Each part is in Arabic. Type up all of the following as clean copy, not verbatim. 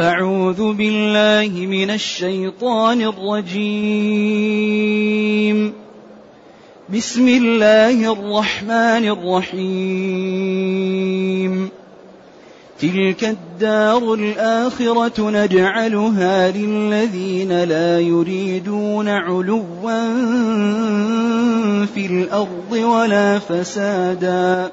أعوذ بالله من الشيطان الرجيم. بسم الله الرحمن الرحيم. تلك الدار الآخرة نجعلها للذين لا يريدون علوا في الأرض ولا فسادا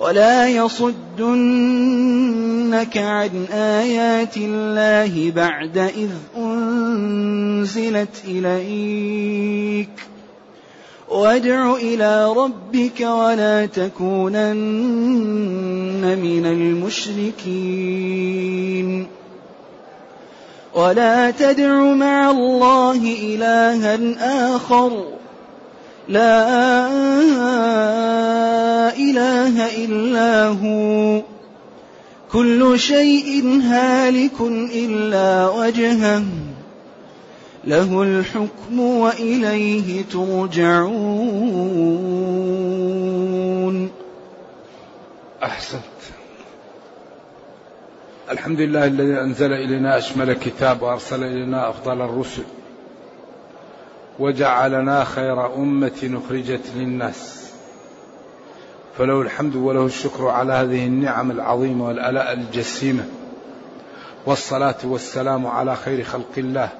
ولا يصدنك عن آيات الله بعد إذ أنزلت إليك، وادع إلى ربك ولا تكونن من المشركين. ولا تدع مع الله إلها آخر، لا إله إلا هو، كل شيء هالك إلا وجهه، له الحكم وإليه ترجعون. أحسنت. الحمد لله الذي أنزل إلينا أشمل كتاب وأرسل إلينا أفضل الرسل وجعلنا خير أمة أخرجت للناس، فله الحمد وله الشكر على هذه النعم العظيمة والآلاء الجسيمة، والصلاة والسلام على خير خلق الله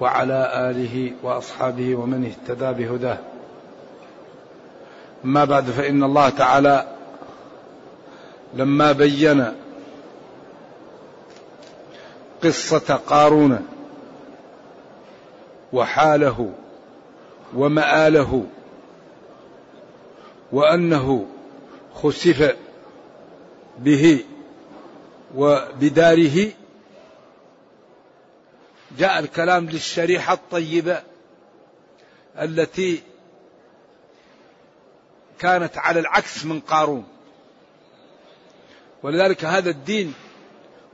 وعلى آله وأصحابه ومن اهتدى بهداه. أما بعد، فإن الله تعالى لما بين قصة قارون وحاله ومآله وأنه خسف به وبداره، جاء الكلام للشريحة الطيبة التي كانت على العكس من قارون. ولذلك هذا الدين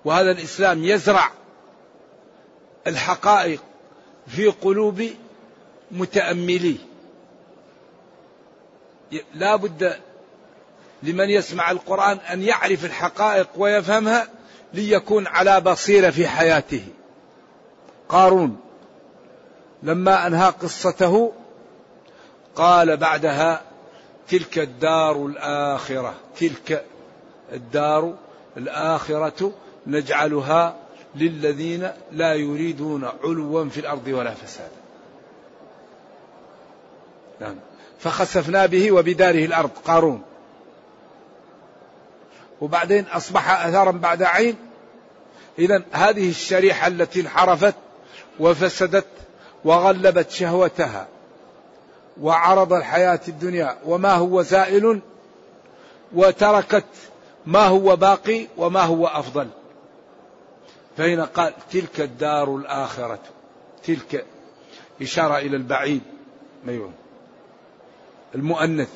وهذا الإسلام يزرع الحقائق في قلوب متأملي، لا بد لمن يسمع القرآن أن يعرف الحقائق ويفهمها ليكون على بصيرة في حياته. قارون لما أنهى قصته قال بعدها تلك الدار الآخرة، تلك الدار الآخرة نجعلها للذين لا يريدون علوا في الأرض ولا فسادا. نعم. فخسفنا به وبداره الأرض قارون، وبعدين أصبح أثرا بعد عين. إذن هذه الشريحة التي انحرفت وفسدت وغلبت شهوتها وعرض الحياة الدنيا وما هو زائل، وتركت ما هو باقي وما هو أفضل. فهنا قال تلك الدار الآخرة، تلك إشارة إلى البعيد المؤنث،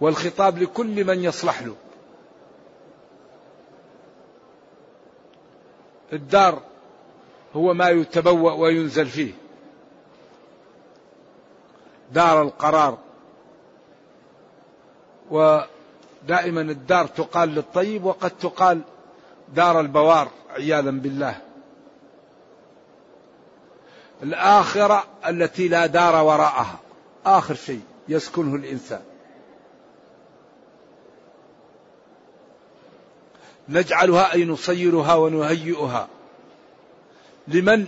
والخطاب لكل من يصلح له. الدار هو ما يتبوأ وينزل فيه، دار القرار دائما الدار تقال للطيب وقد تقال دار البوار عياذا بالله. الآخرة التي لا دار وراءها، آخر شيء يسكنه الإنسان. نجعلها أي نصيرها ونهيئها لمن؟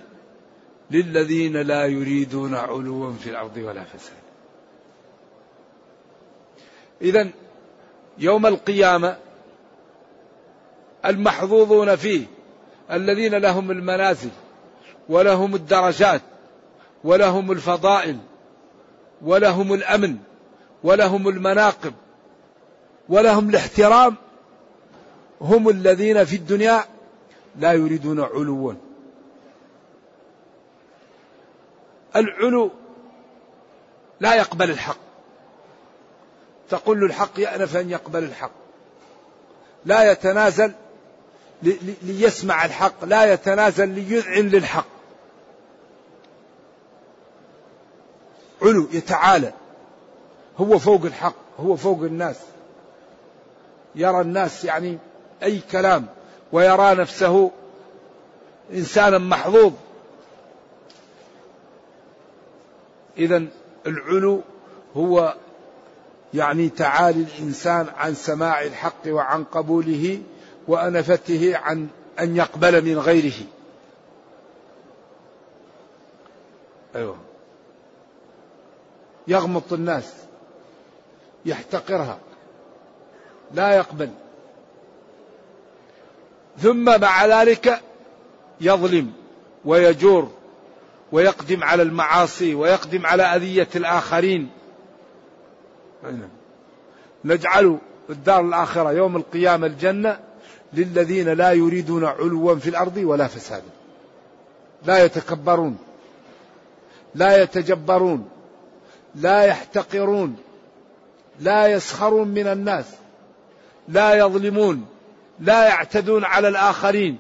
للذين لا يريدون علوا في الأرض ولا فساد. إذن يوم القيامة المحظوظون فيه الذين لهم المنازل ولهم الدرجات ولهم الفضائل ولهم الأمن ولهم المناقب ولهم الاحترام، هم الذين في الدنيا لا يريدون علوا. العلو لا يقبل الحق، تقول له الحق يأنف أن يقبل الحق، لا يتنازل ليسمع الحق، لا يتنازل ليذعن للحق. علو يتعالى، هو فوق الحق، هو فوق الناس، يرى الناس يعني أي كلام، ويرى نفسه إنسانا محظوظ. إذن العلو هو يعني تعالي الإنسان عن سماع الحق وعن قبوله وأنفته عن أن يقبل من غيره. أيوه، يغمط الناس، يحتقرها، لا يقبل، ثم مع ذلك يظلم ويجور ويقدم على المعاصي ويقدم على أذية الآخرين. نجعل الدار الآخرة يوم القيامة الجنة للذين لا يريدون علوا في الأرض ولا فسادا، لا يتكبرون، لا يتجبرون، لا يحتقرون، لا يسخرون من الناس، لا يظلمون، لا يعتدون على الآخرين.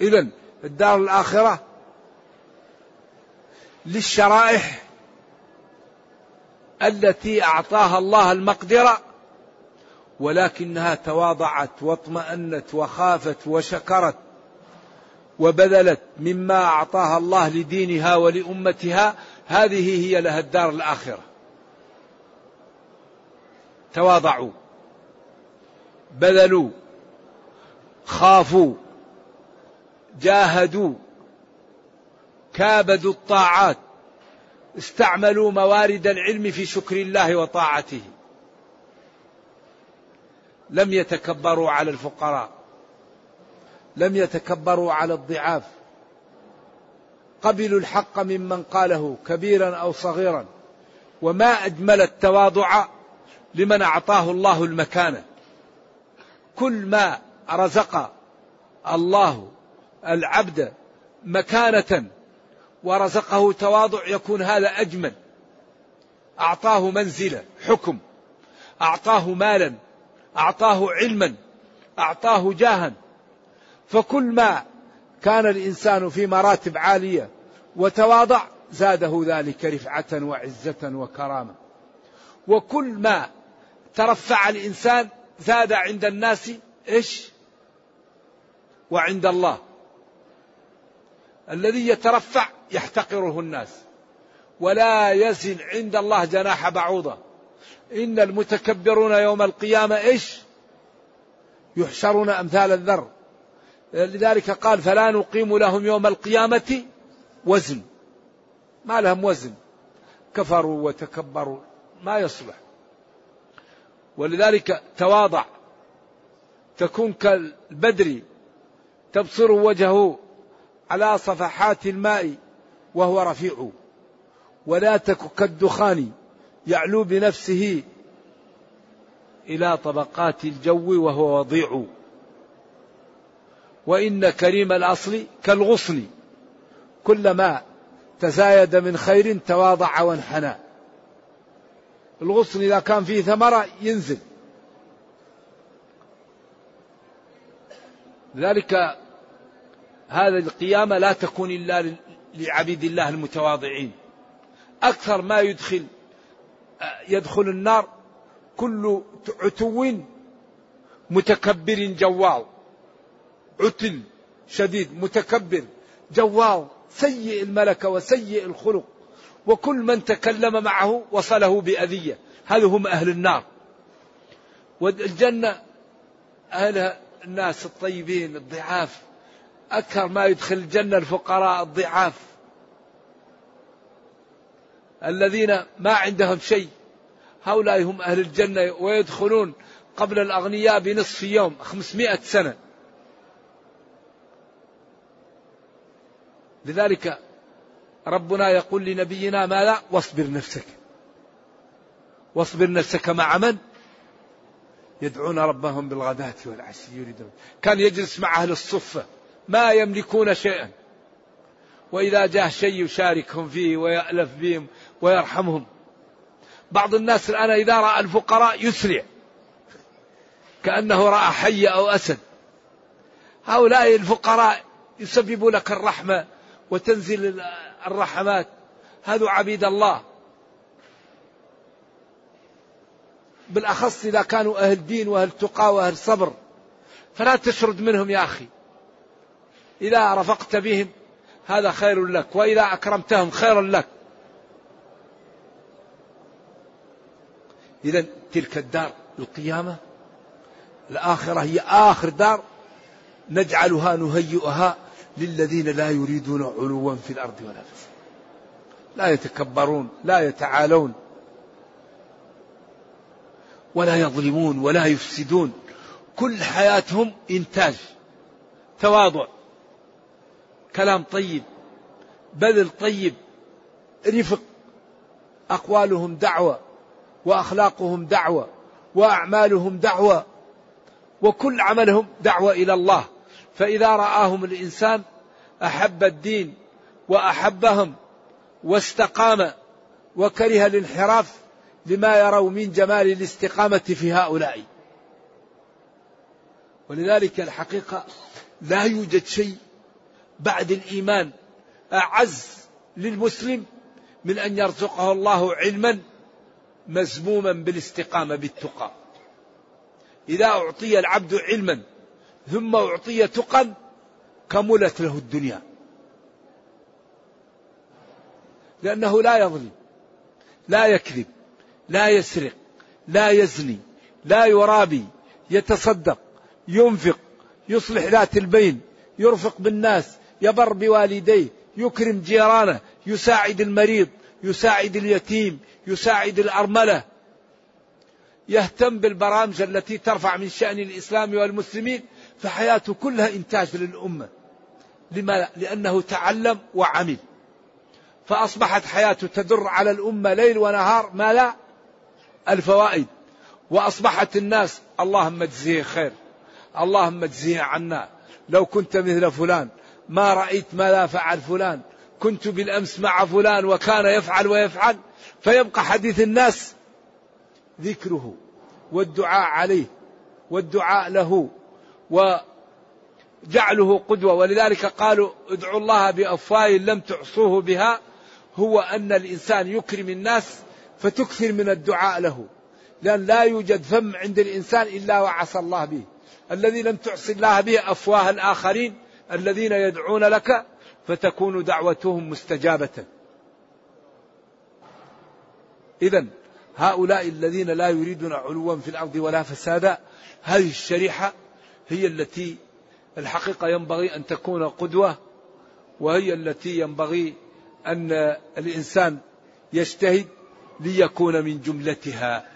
إذن الدار الآخرة للشرائح التي أعطاها الله المقدرة، ولكنها تواضعت واطمأنت وخافت وشكرت وبذلت مما أعطاها الله لدينها ولأمتها، هذه هي لها الدار الآخرة. تواضعوا، بذلوا، خافوا، جاهدوا، كابدوا الطاعات، استعملوا موارد العلم في شكر الله وطاعته، لم يتكبروا على الفقراء، لم يتكبروا على الضعاف، قبلوا الحق ممن قاله كبيرا أو صغيرا. وما أجمل التواضع لمن أعطاه الله المكانة. كل ما رزق الله العبد مكانة ورزقه تواضع يكون هذا أجمل. أعطاه منزلة، حكم، أعطاه مالا، أعطاه علما، أعطاه جاها. فكل ما كان الإنسان في مراتب عالية وتواضع زاده ذلك رفعة وعزة وكرامة، وكل ما ترفع الإنسان زاد عند الناس إيش؟ وعند الله. الذي يترفع يحتقره الناس، ولا يزن عند الله جناح بعوضة. إن المتكبرون يوم القيامة إيش؟ يحشرون أمثال الذر. لذلك قال فلا نقيم لهم يوم القيامة وزن، ما لهم وزن، كفروا وتكبروا، ما يصلح. ولذلك تواضع، تكون كالبدر تبصر وجهه على صفحات الماء وهو رفيع، ولا تك كالدخان يعلو بنفسه إلى طبقات الجو وهو وضيع، وإن كريم الأصل كالغصن، كلما تزايد من خير تواضع وانحنى. الغصن إذا كان فيه ثمرة ينزل. ذلك هذا القيامة لا تكون إلا لعبيد الله المتواضعين. أكثر ما يدخل يدخل النار كل عتو متكبر جوال، عتل شديد متكبر جوال سيء الملكة وسيء الخلق، وكل من تكلم معه وصله بأذية، هل هم أهل النار. والجنة أهلها الناس الطيبين الضعاف، أكثر ما يدخل الجنة الفقراء الضعاف الذين ما عندهم شيء، هؤلاء هم أهل الجنة ويدخلون قبل الأغنياء بنصف يوم 500 سنة. لذلك ربنا يقول لنبينا ما لا واصبر نفسك، واصبر نفسك مع من يدعون ربهم بالغداة والعشي يريدون، كان يجلس مع أهل الصفة ما يملكون شيئا، وإذا جاء شيء يشاركهم فيه ويألف بهم ويرحمهم. بعض الناس الآن إذا رأى الفقراء يسرع كأنه رأى حي أو أسد، هؤلاء الفقراء يسبب لك الرحمة وتنزل الرحمات، هذو عبيد الله، بالأخص إذا كانوا أهل دين وأهل تقى وأهل صبر، فلا تشرد منهم يا أخي، إذا رفقت بهم هذا خير لك، وإذا أكرمتهم خير لك. إذن تلك الدار القيامة الآخرة هي آخر دار نجعلها نهيئها للذين لا يريدون علوا في الأرض ولا فسادا، لا يتكبرون لا يتعالون ولا يظلمون ولا يفسدون، كل حياتهم إنتاج، تواضع، كلام طيب، بذل طيب، رفق، أقوالهم دعوة وأخلاقهم دعوة وأعمالهم دعوة، وكل عملهم دعوة إلى الله. فإذا رآهم الإنسان أحب الدين وأحبهم واستقام، وكره الانحراف لما يروا من جمال الاستقامة في هؤلاء. ولذلك الحقيقة لا يوجد شيء بعد الإيمان أعز للمسلم من أن يرزقه الله علما مزموما بالاستقامة بالتقى. إذا أعطي العبد علما ثم أعطي تقى كملت له الدنيا، لأنه لا يظلم لا يكذب لا يسرق لا يزني لا يرابي، يتصدق ينفق يصلح ذات البين، يرفق بالناس، يبر بوالديه، يكرم جيرانه، يساعد المريض، يساعد اليتيم، يساعد الأرملة، يهتم بالبرامج التي ترفع من شأن الإسلام والمسلمين، فحياته كلها إنتاج للأمة. لما؟ لأنه تعلم وعمل، فأصبحت حياته تدر على الأمة ليل ونهار ما لا الفوائد. وأصبحت الناس اللهم اجزيه خير، اللهم اجزيه عنا، لو كنت مثل فلان ما رأيت ما لا فعل فلان، كنت بالأمس مع فلان وكان يفعل ويفعل، فيبقى حديث الناس ذكره والدعاء عليه والدعاء له وجعله قدوة. ولذلك قالوا ادعوا الله بأفواه لم تعصوه بها، هو أن الإنسان يكرم الناس فتكثر من الدعاء له، لأن لا يوجد فم عند الإنسان إلا وعصى الله به، الذي لم تعصي الله به أفواه الآخرين الذين يدعون لك فتكون دعوتهم مستجابة. إذن هؤلاء الذين لا يريدون علوا في الأرض ولا فسادا، هذه الشريحة هي التي الحقيقة ينبغي أن تكون قدوة، وهي التي ينبغي أن الإنسان يجتهد ليكون من جملتها.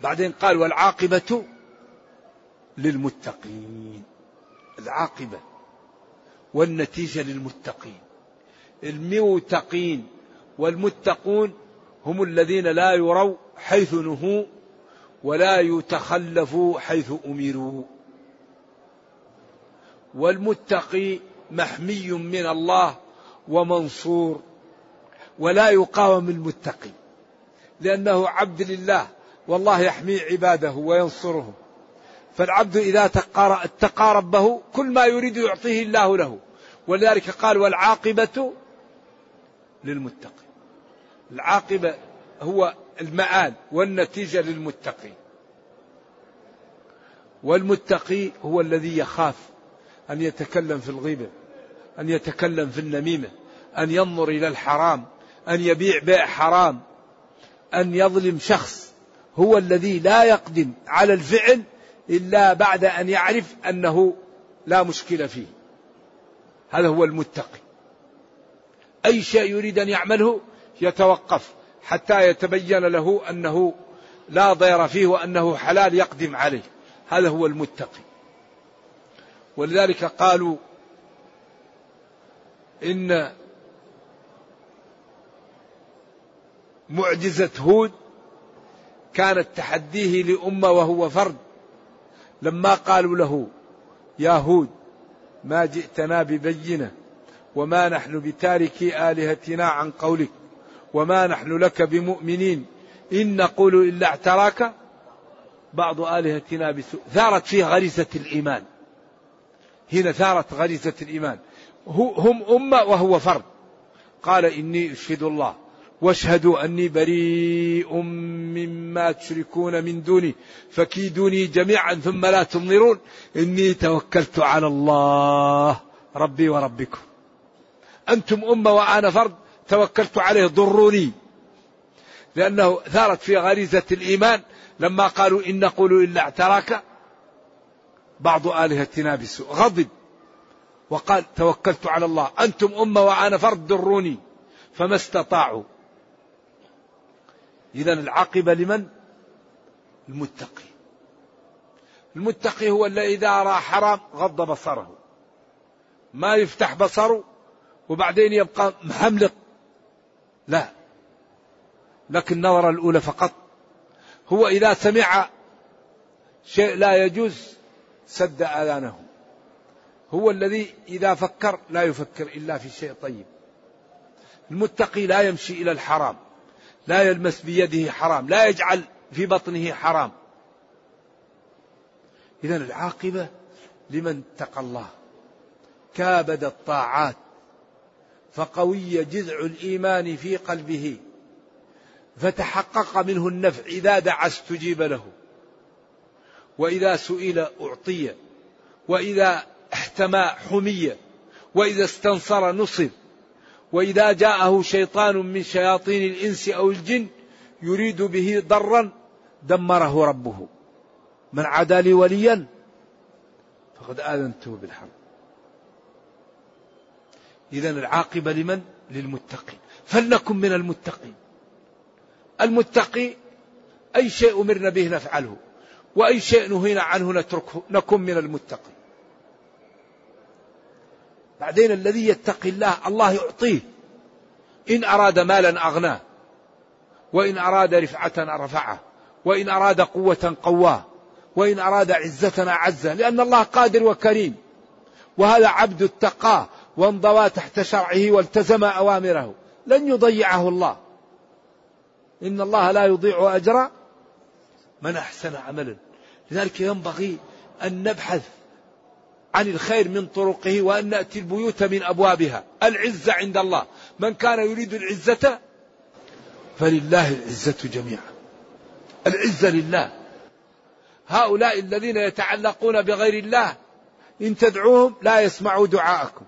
بعدين قال والعاقبة للمتقين، العاقبة والنتيجة للمتقين. المتقين والمتقون هم الذين لا يروا حيث نهوا ولا يتخلفوا حيث أمروا. والمتقي محمي من الله ومنصور، ولا يقاوم المتقي لأنه عبد لله، والله يحمي عباده وينصرهم. فالعبد إذا اتقى ربه كل ما يريد يعطيه الله له. ولذلك قال والعاقبة للمتقين. العاقبة هو المآل والنتيجة للمتقي، والمتقي هو الذي يخاف أن يتكلم في الغيبة، أن يتكلم في النميمة، أن ينظر إلى الحرام، أن يبيع بيع حرام، أن يظلم شخص. هو الذي لا يقدم على الفعل إلا بعد أن يعرف أنه لا مشكل فيه. هذا هو المتقي، أي شيء يريد أن يعمله يتوقف حتى يتبين له أنه لا ضير فيه وأنه حلال يقدم عليه. هذا هو المتقي. ولذلك قالوا إن معجزة هود كانت تحديه لأمة وهو فرد، لما قالوا له يا هود ما جئتنا ببينة وما نحن بتاركي آلهتنا عن قولك وما نحن لك بمؤمنين إن نقول إلا اعتراك بعض آلهتنا بسوء. ثارت فيه غريزة الإيمان، هنا ثارت غريزة الإيمان. هم أمة وهو فرد. قال إني أشهد الله واشهدوا أني بريء مما تشركون من دوني فكيدوني جميعا ثم لا تنظرون إني توكلت على الله ربي وربكم. أنتم أمة وأنا فرد، توكلت عليه ضروني، لأنه ثارت في غريزة الإيمان لما قالوا إن نقول إلا اعتراك بعض آلهتنا بسوء. غضب وقال توكلت على الله، أنتم أمة وأنا فرد ضروني، فما استطاعوا. إذا العاقبة لمن؟ المتقي. المتقي هو الذي إذا رأى حرام غض بصره، ما يفتح بصره وبعدين يبقى محملق، لا، لكن النظرة الأولى فقط. هو إذا سمع شيء لا يجوز سد آذانه. هو الذي إذا فكر لا يفكر إلا في شيء طيب. المتقي لا يمشي إلى الحرام، لا يلمس بيده حرام، لا يجعل في بطنه حرام. إذا العاقبة لمن اتقى الله. كابد الطاعات فقوي جذع الإيمان في قلبه، فتحقق منه النفع. إذا دعا استجيب له، وإذا سئل أعطي، وإذا احتمى حمي، وإذا استنصر نصر، وإذا جاءه شيطان من شياطين الإنس أو الجن يريد به ضرا دمره ربه. من عادى لي وليا فقد آذنته بالحرب. إذا العاقبة لمن؟ للمتقي. فلنكن من المتقين. المتقي أي شيء أمرنا به نفعله، وأي شيء نهينا عنه نتركه، نكن من المتقي. بعدين الذي يتقي الله، الله يعطيه. إن أراد مالا أغناه، وإن أراد رفعة رفعه، وإن أراد قوة قواه، وإن أراد عزة أعزه، لأن الله قادر وكريم. وهذا عبد اتقاه وانضوى تحت شرعه والتزم أوامره، لن يضيعه الله. إن الله لا يضيع أجر من أحسن عملا. لذلك ينبغي أن نبحث عن الخير من طرقه، وأن نأتي البيوت من أبوابها. العزة عند الله، من كان يريد العزة فلله العزة جميعا. العزة لله. هؤلاء الذين يتعلقون بغير الله إن تدعوهم لا يسمعوا دعاءكم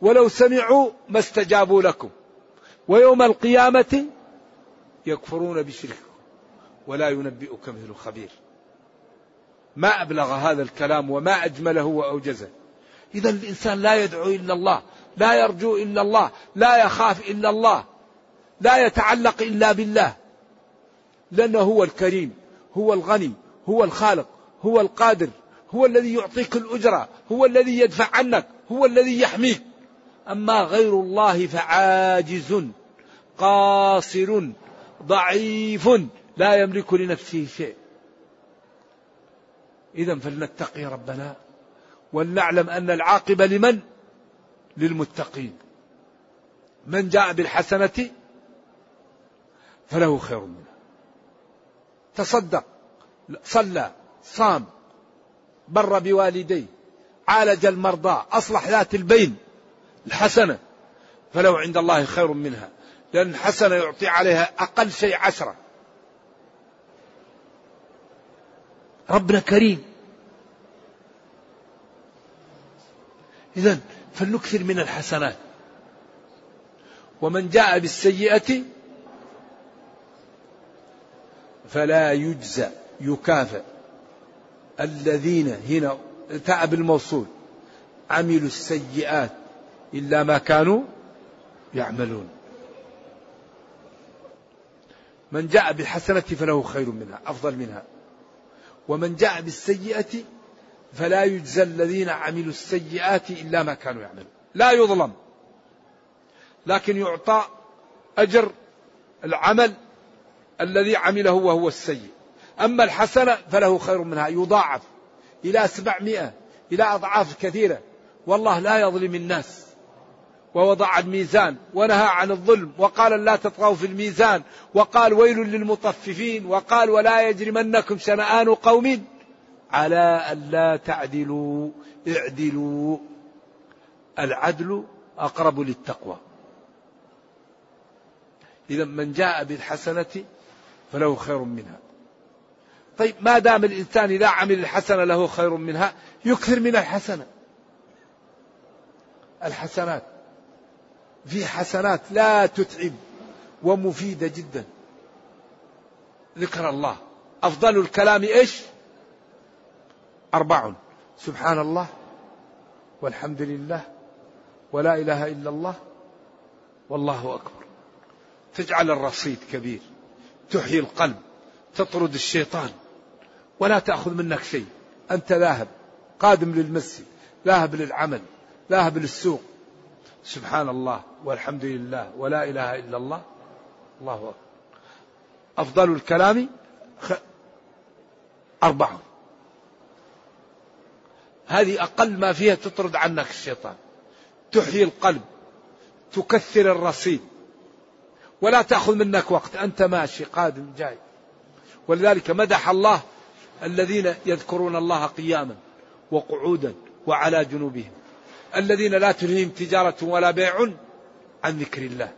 ولو سمعوا ما استجابوا لكم ويوم القيامة يكفرون بشرككم ولا ينبئك مثل خبير. ما أبلغ هذا الكلام وما أجمله وأوجزه. إذا الإنسان لا يدعو إلا الله، لا يرجو إلا الله، لا يخاف إلا الله، لا يتعلق إلا بالله، لأنه هو الكريم، هو الغني، هو الخالق، هو القادر، هو الذي يعطيك الأجرة، هو الذي يدفع عنك، هو الذي يحميك. أما غير الله فعاجز قاصر ضعيف لا يملك لنفسه شيء. إذا فلنتقي ربنا، ولنعلم أن العاقبة لمن؟ للمتقين. من جاء بالحسنة فله خير منها، تصدق، صلى، صام، بر بوالديه، عالج المرضى، أصلح ذات البين، الحسنة فله عند الله خير منها. لأن حسنة يعطي عليها أقل شيء 10. ربنا كريم. إذن فلنكثر من الحسنات. ومن جاء بالسيئة فلا يجزى يكافئ. الذين هنا تأب الموصول عملوا السيئات إلا ما كانوا يعملون. من جاء بالحسنة فله خير منها أفضل منها. ومن جاء بالسيئة فلا يجزى الذين عملوا السيئات إلا ما كانوا يعملون. لا يظلم لكن يعطى أجر العمل الذي عمله وهو السيء. أما الحسنة فله خير منها يضاعف إلى 700 إلى أضعاف كثيرة. والله لا يظلم الناس. ووضع الميزان ونهى عن الظلم وقال لا تطغوا في الميزان وقال ويل للمطففين وقال ولا يجرمنكم شنآن قوم على ألا تعدلوا اعدلوا العدل أقرب للتقوى. إذا من جاء بالحسنة فله خير منها. طيب ما دام الإنسان إذا عمل الحسنة له خير منها يكثر من الحسنة. الحسنات في حسنات لا تتعب ومفيدة جدا. ذكر الله أفضل الكلام إيش؟ 4 سبحان الله والحمد لله ولا إله إلا الله والله أكبر. تجعل الرصيد كبير تحيي القلب تطرد الشيطان ولا تأخذ منك شيء. أنت ذاهب قادم للمسجد ذاهب للعمل ذاهب للسوق سبحان الله والحمد لله ولا إله إلا الله الله أكبر. أفضل الكلام 4 هذه أقل ما فيها تطرد عنك الشيطان تحيي القلب تكثر الرصيد ولا تأخذ منك وقت أنت ماشي قادم جاي. ولذلك مدح الله الذين يذكرون الله قياما وقعودا وعلى جنوبهم الذين لا تلهيهم تجارة ولا بيع عن ذكر الله.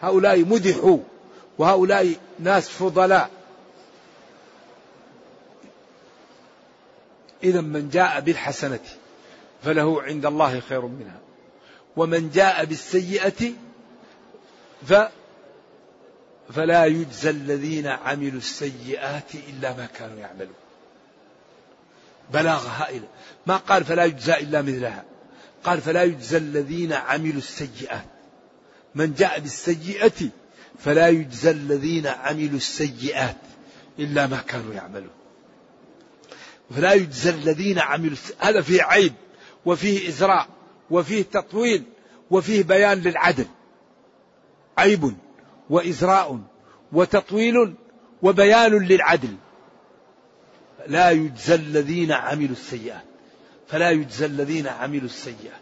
هؤلاء مدحوا وهؤلاء ناس فضلاء. إذا من جاء بالحسنة فله عند الله خير منها. ومن جاء بالسيئة فلا يجزى الذين عملوا السيئات إلا ما كانوا يعملون. بلاغ هائلة. ما قال فلا يجزى إلا مثلها، قال فلا يجزى الذين عملوا السيئات. من جاء بالسيئة فلا يجزى الذين عملوا السيئات إلا ما كانوا يعملون. فلا يجزى الذين عملوا. هذا فيه عيب وفيه إزراء وفيه تطويل وفيه بيان للعدل. عيب وإزراء وتطويل وبيان للعدل. لا يجزى الذين عملوا السيئات، فلا يجزى الذين عملوا السيئات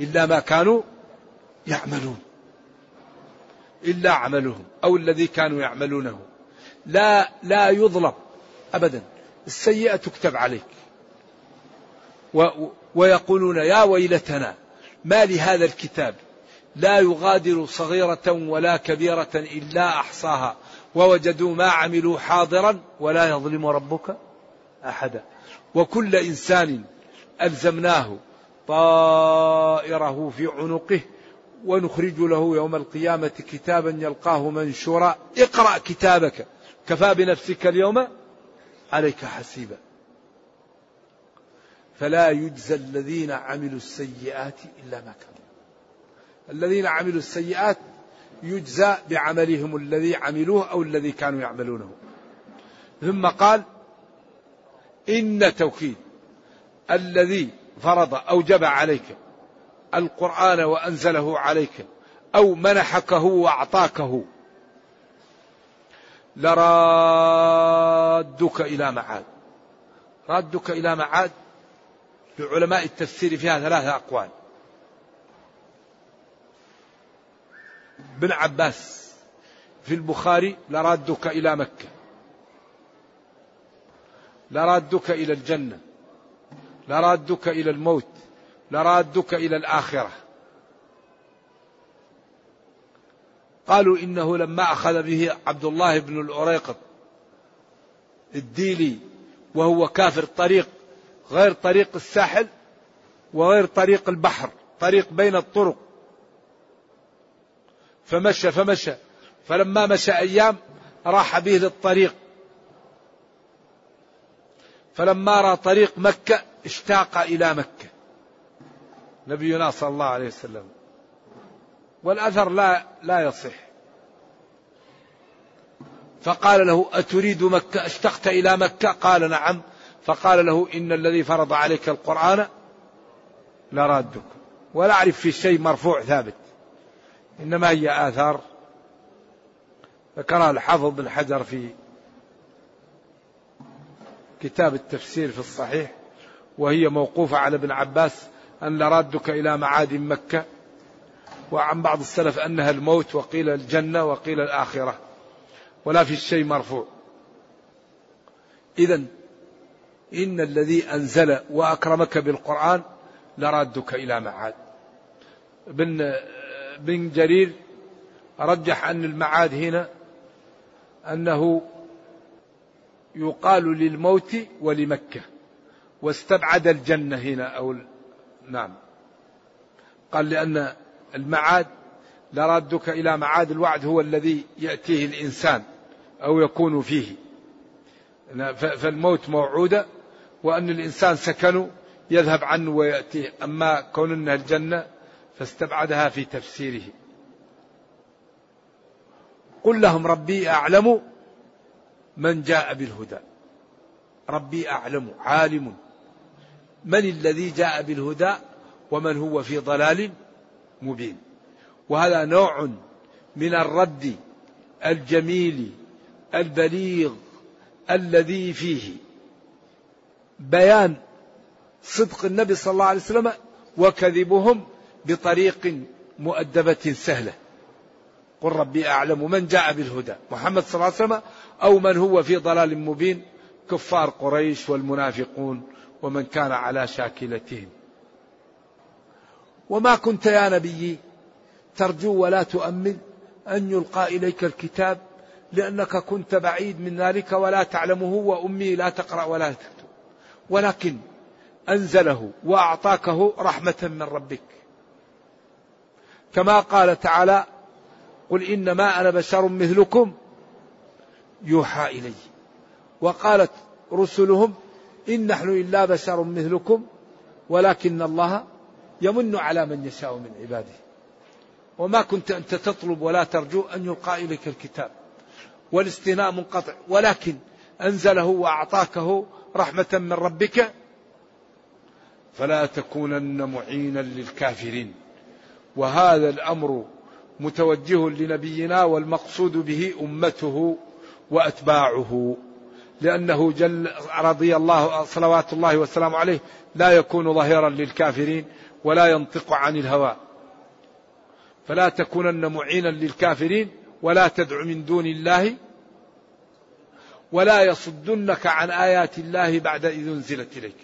إلا ما كانوا يعملون. إلا عملهم أو الذي كانوا يعملونه. لا يظلم أبدا. السيئة تكتب عليك ويقولون يا ويلتنا ما لهذا الكتاب لا يغادر صغيرة ولا كبيرة إلا أحصاها ووجدوا ما عملوا حاضرا ولا يظلم ربك أحدا. وكل إنسان ألزمناه طائره في عنقه ونخرج له يوم القيامة كتابا يلقاه منشورا اقرأ كتابك كفى بنفسك اليوم عليك حسيبا. فلا يجزى الذين عملوا السيئات إلا ما كانوا. الذين عملوا السيئات يجزى بعملهم الذي عملوه أو الذي كانوا يعملونه. ثم قال إن توكيد الذي فرض أوجب عليك القرآن وأنزله عليك أو منحكه وأعطاكه لرادك إلى معاد. رادك إلى معاد لعلماء التفسير فيها 3 أقوال. بن عباس في البخاري لرادك إلى مكة، لرادك إلى الجنة، لرادك إلى الموت، لرادك إلى الآخرة. قالوا إنه لما أخذ به عبد الله بن الأريقط الديلي وهو كافر طريق غير طريق الساحل وغير طريق البحر، طريق بين الطرق، فمشى فلما مشى أيام راح به للطريق، فلما رأى طريق مكة اشتاق إلى مكة نبينا صلى الله عليه وسلم. والأثر لا يصح. فقال له أتريد مكة؟ اشتقت إلى مكة؟ قال نعم. فقال له إن الذي فرض عليك القرآن لرادك، ولا أعرف في شيء مرفوع ثابت، إنما هي آثار ذكرها الحافظ بن حجر في كتاب التفسير في الصحيح، وهي موقوفة على ابن عباس أن لرادك إلى معادن مكة، وعن بعض السلف أنها الموت، وقيل الجنة وقيل الآخرة، ولا في الشيء مرفوع. إذن إن الذي أنزل وأكرمك بالقرآن لرادك إلى معاد. بن جرير رجح أن المعاد هنا أنه يقال للموت ولمكة، واستبعد الجنة هنا أو نعم، قال لأن المعاد لرادك إلى معاد، الوعد هو الذي يأتيه الإنسان أو يكون فيه، فالموت موعودة، وأن الإنسان سكنه يذهب عنه ويأتيه، أما كوننا الجنة فاستبعدها في تفسيره. قل لهم ربي أعلم من جاء بالهدى، ربي أعلم عالم من الذي جاء بالهدى ومن هو في ضلال مبين. وهذا نوع من الرد الجميل البليغ الذي فيه بيان صدق النبي صلى الله عليه وسلم وكذبهم بطريق مؤدبة سهلة. قل ربي أعلم من جاء بالهدى، محمد صلى الله عليه وسلم، أو من هو في ضلال مبين، كفار قريش والمنافقون ومن كان على شاكلتهم. وما كنت يا نبي ترجو ولا تؤمن أن يلقى إليك الكتاب، لأنك كنت بعيد من ذلك ولا تعلمه، وأمي لا تقرأ ولا تكتب، ولكن أنزله وأعطاكه رحمة من ربك، كما قال تعالى قل إنما أنا بشر مثلكم يوحى إلي، وقالت رسلهم إن نحن إلا بشر مثلكم ولكن الله يمن على من يشاء من عباده. وما كنت أنت تطلب ولا ترجو أن يلقى إليك الكتاب، والاستثناء منقطع، ولكن أنزله وأعطاكه رحمة من ربك، فلا تكونن معينا للكافرين. وهذا الأمر متوجه لنبينا، والمقصود به أمته وأتباعه، لأنه رضي الله صلوات الله والسلام عليه لا يكون ظهيرا للكافرين ولا ينطق عن الهوى. فلا تكونن معينا للكافرين، ولا تدع من دون الله، ولا يصدنك عن آيات الله بعد إذ أنزلت إليك.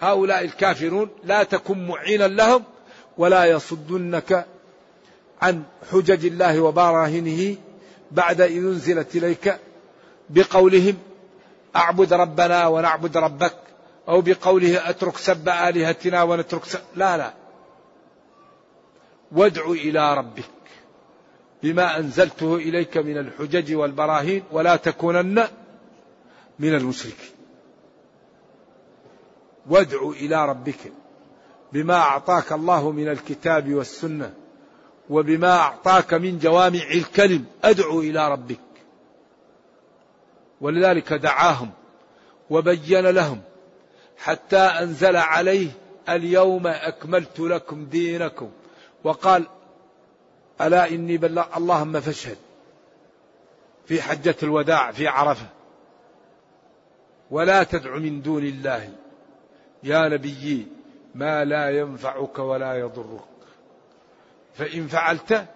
هؤلاء الكافرون لا تكن معينا لهم، ولا يصدنك عن حجج الله وبراهينه بعد إذ أنزلت إليك، بقولهم أعبد ربنا ونعبد ربك، أو بقوله أترك سب آلهتنا ونترك سب، لا، وادع إلى ربك بما أنزلته إليك من الحجج والبراهين، ولا تكونن من المشركين. وادع إلى ربك بما أعطاك الله من الكتاب والسنة، وبما أعطاك من جوامع الكلم، أدعو إلى ربك. ولذلك دعاهم وبين لهم حتى أنزل عليه اليوم أكملت لكم دينكم، وقال ألا إني بلغ، اللهم فاشهد، في حجة الوداع في عرفة. ولا تدع من دون الله يا نبي ما لا ينفعك ولا يضرك، فإن فعلت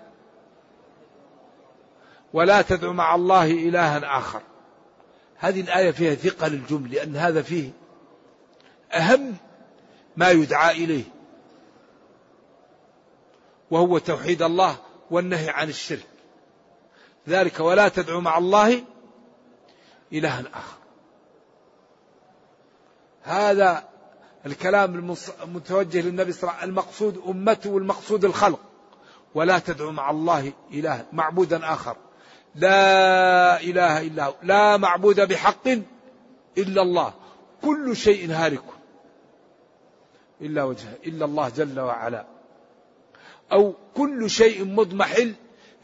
ولا تدع مع الله إلها آخر. هذه الآية فيها ثقل الجمل، لأن هذا فيه أهم ما يدعى إليه، وهو توحيد الله والنهي عن الشرك. ذلك ولا تدعوا مع الله إلها آخر. هذا الكلام المتوجه للنبي صلى الله عليه وسلم، المقصود أمته والمقصود الخلق. ولا تدعوا مع الله إله معبودا آخر، لا إله إلا هو، لا معبود بحق إلا الله، كل شيء هالك إلا وجهه إلا الله جل وعلا، أو كل شيء مضمحل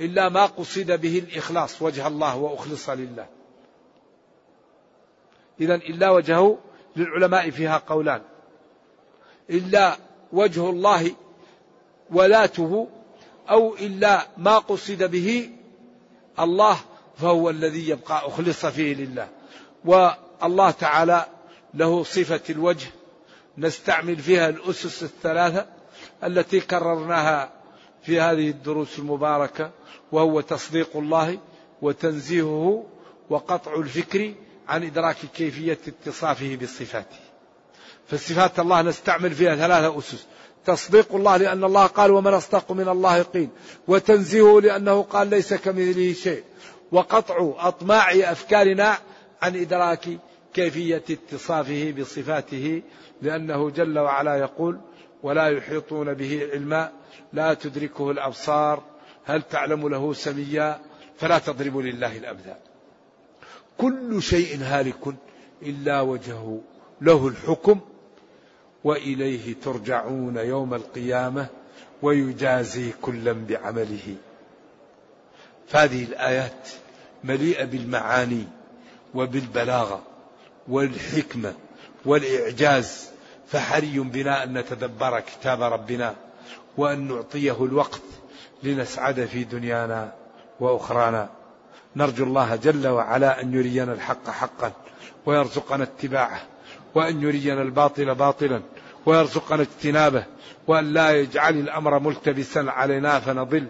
إلا ما قصد به الإخلاص، وجه الله وأخلص لله. إذن إلا وجهه للعلماء فيها قولان، إلا وجه الله ولاته، أو إلا ما قصد به الله فهو الذي يبقى أخلص فيه لله. والله تعالى له صفة الوجه نستعمل فيها الأسس الثلاثة التي كررناها في هذه الدروس المباركة، وهو تصديق الله وتنزيهه وقطع الفكر عن إدراك كيفية اتصافه بصفاته. فالصفات الله نستعمل فيها ثلاثة أسس: تصديق الله لأن الله قال ومن أصدق من الله قيل، وتنزيهه لأنه قال ليس كمثله شيء، وقطع أطماع أفكارنا عن إدراك كيفية اتصافه بصفاته، لأنه جل وعلا يقول ولا يحيطون به علما لا تدركه الأبصار هل تعلم له سميا فلا تضربوا لله الأمثال. كل شيء هالك إلا وجهه، له الحكم وإليه ترجعون يوم القيامة ويجازي كلا بعمله. فهذه الآيات مليئة بالمعاني وبالبلاغة والحكمة والإعجاز، فحري بنا أن نتدبر كتاب ربنا وأن نعطيه الوقت لنسعد في دنيانا وأخرانا. نرجو الله جل وعلا أن يرينا الحق حقا ويرزقنا اتباعه، وأن يرينا الباطل باطلا ويرزقنا اجتنابه، وأن لا يجعل الأمر ملتبسا علينا فنضل.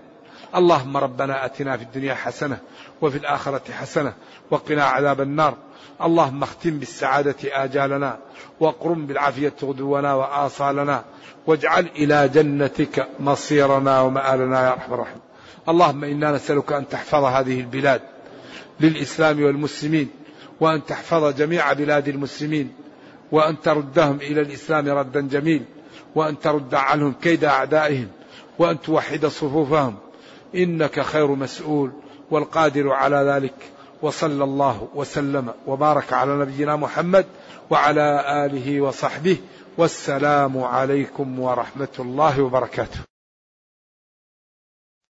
اللهم ربنا أتنا في الدنيا حسنة وفي الآخرة حسنة وقنا عذاب النار. اللهم اختم بالسعادة آجالنا، وقرم بالعافية غدونا وآصالنا، واجعل إلى جنتك مصيرنا ومآلنا يا أرحم الراحمين. اللهم إنا نسألك أن تحفظ هذه البلاد للإسلام والمسلمين، وأن تحفظ جميع بلاد المسلمين، وأن تردهم إلى الإسلام ردا جميل، وأن ترد عنهم كيد أعدائهم، وأن توحد صفوفهم، إنك خير مسؤول والقادر على ذلك. وصلى الله وسلم وبارك على نبينا محمد وعلى آله وصحبه، والسلام عليكم ورحمة الله وبركاته.